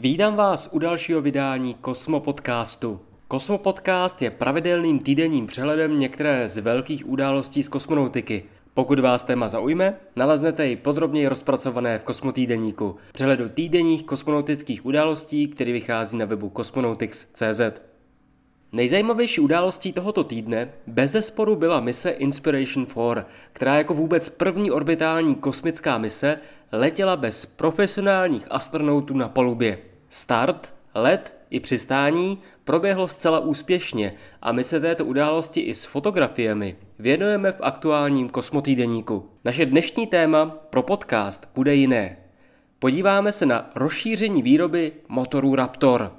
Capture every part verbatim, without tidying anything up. Vítám vás u dalšího vydání Kosmopodcastu. Kosmopodcast je pravidelným týdenním přehledem některé z velkých událostí z kosmonautiky. Pokud vás téma zaujme, naleznete ji podrobněji rozpracované v Kosmotýdeníku, přehledu týdenních kosmonautických událostí, který vychází na webu kosmonautix tečka cz. Nejzajímavější událostí tohoto týdne bezesporu byla mise Inspiration four, která jako vůbec první orbitální kosmická mise letěla bez profesionálních astronautů na palubě. Start, let i přistání proběhlo zcela úspěšně a my se této události i s fotografiemi věnujeme v aktuálním Kosmotýdeníku. Naše dnešní téma pro podcast bude jiné. Podíváme se na rozšíření výroby motorů Raptor.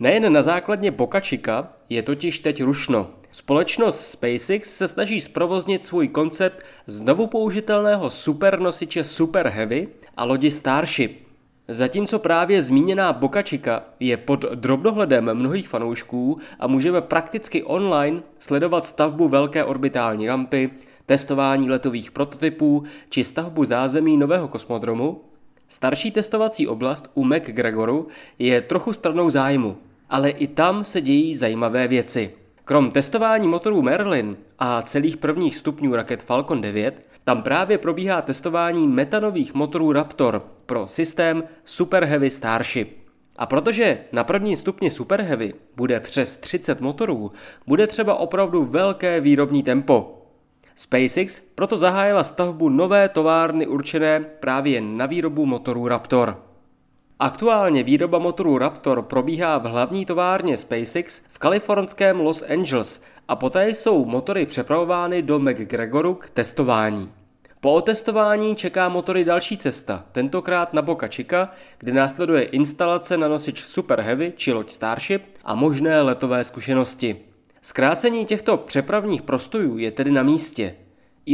Nejen na základně Boca Chica je totiž teď rušno. Společnost SpaceX se snaží zprovoznit svůj koncept znovu použitelného supernosiče Super Heavy a lodi Starship. Zatímco právě zmíněná Boca Chica je pod drobnohledem mnohých fanoušků a můžeme prakticky online sledovat stavbu velké orbitální rampy, testování letových prototypů či stavbu zázemí nového kosmodromu, starší testovací oblast u McGregoru je trochu stranou zájmu, ale i tam se dějí zajímavé věci. Krom testování motorů Merlin a celých prvních stupňů raket Falcon nine, tam právě probíhá testování metanových motorů Raptor pro systém Super Heavy Starship. A protože na první stupni Super Heavy bude přes třicet motorů, bude třeba opravdu velké výrobní tempo. SpaceX proto zahájila stavbu nové továrny určené právě na výrobu motorů Raptor. Aktuálně výroba motorů Raptor probíhá v hlavní továrně SpaceX v kalifornském Los Angeles a poté jsou motory přepravovány do McGregoru k testování. Po otestování čeká motory další cesta, tentokrát na Boca Chica, kde následuje instalace na nosič Super Heavy či loď Starship a možné letové zkušenosti. Zkrácení těchto přepravních prostojů je tedy na místě.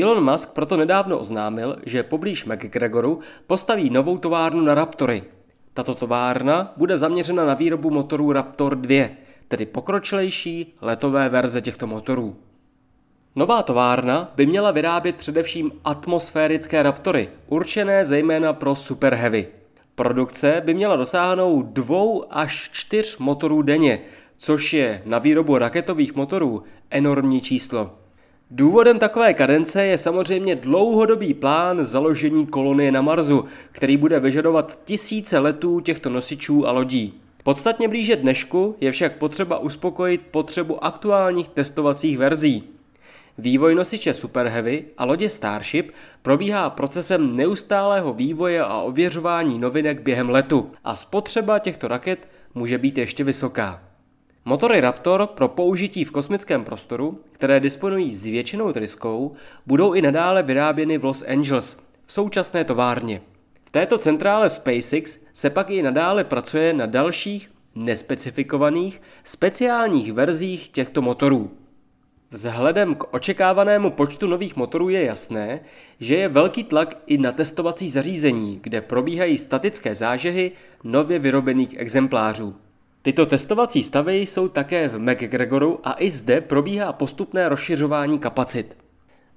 Elon Musk proto nedávno oznámil, že poblíž McGregoru postaví novou továrnu na Raptory. Tato továrna bude zaměřena na výrobu motorů Raptor two, tedy pokročilejší letové verze těchto motorů. Nová továrna by měla vyrábět především atmosférické Raptory, určené zejména pro Super Heavy. Produkce by měla dosáhnout dvou až čtyř motorů denně, což je na výrobu raketových motorů enormní číslo. Důvodem takové kadence je samozřejmě dlouhodobý plán založení kolonie na Marsu, který bude vyžadovat tisíce letů těchto nosičů a lodí. Podstatně blíže dnešku je však potřeba uspokojit potřebu aktuálních testovacích verzí. Vývoj nosiče Super Heavy a lodě Starship probíhá procesem neustálého vývoje a ověřování novinek během letu a spotřeba těchto raket může být ještě vysoká. Motory Raptor pro použití v kosmickém prostoru, které disponují zvětšenou tryskou, budou i nadále vyráběny v Los Angeles, v současné továrně. V této centrále SpaceX se pak i nadále pracuje na dalších, nespecifikovaných, speciálních verzích těchto motorů. Vzhledem k očekávanému počtu nových motorů je jasné, že je velký tlak i na testovací zařízení, kde probíhají statické zážehy nově vyrobených exemplářů. Tyto testovací stavy jsou také v McGregoru a i zde probíhá postupné rozšiřování kapacit.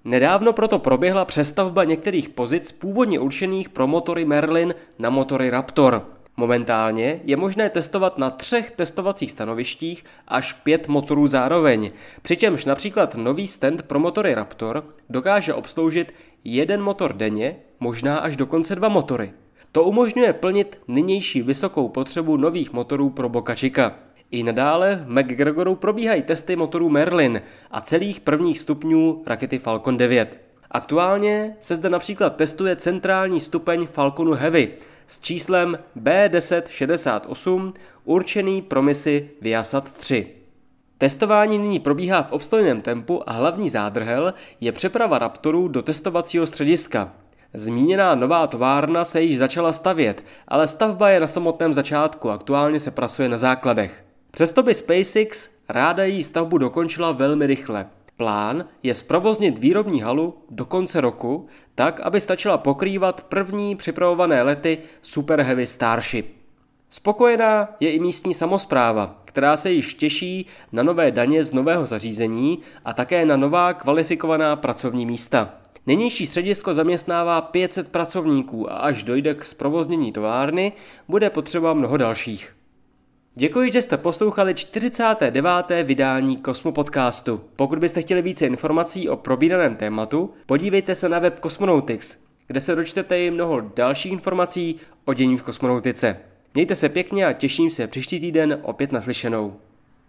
Nedávno proto proběhla přestavba některých pozic původně určených pro motory Merlin na motory Raptor. Momentálně je možné testovat na třech testovacích stanovištích až pět motorů zároveň, přičemž například nový stand pro motory Raptor dokáže obsloužit jeden motor denně, možná až dokonce dva motory. To umožňuje plnit nynější vysokou potřebu nových motorů pro Boca Chica. I nadále v McGregoru probíhají testy motorů Merlin a celých prvních stupňů rakety Falcon nine. Aktuálně se zde například testuje centrální stupeň Falconu Heavy s číslem B one zero six eight určený pro misi ViaSat three. Testování nyní probíhá v obstojném tempu a hlavní zádrhel je přeprava Raptorů do testovacího střediska. Zmíněná nová továrna se již začala stavět, ale stavba je na samotném začátku, aktuálně se pracuje na základech. Přesto by SpaceX ráda její stavbu dokončila velmi rychle. Plán je zprovoznit výrobní halu do konce roku, tak aby stačila pokrývat první připravované lety Super Heavy Starship. Spokojená je i místní samospráva, která se již těší na nové daně z nového zařízení a také na nová kvalifikovaná pracovní místa. Nynější středisko zaměstnává pět set pracovníků a až dojde k zprovoznění továrny, bude potřeba mnoho dalších. Děkuji, že jste poslouchali čtyřicáté deváté vydání Kosmopodcastu. Pokud byste chtěli více informací o probíraném tématu, podívejte se na web Kosmonautix, kde se dočtete i mnoho dalších informací o dění v kosmonautice. Mějte se pěkně a těším se příští týden opět naslyšenou.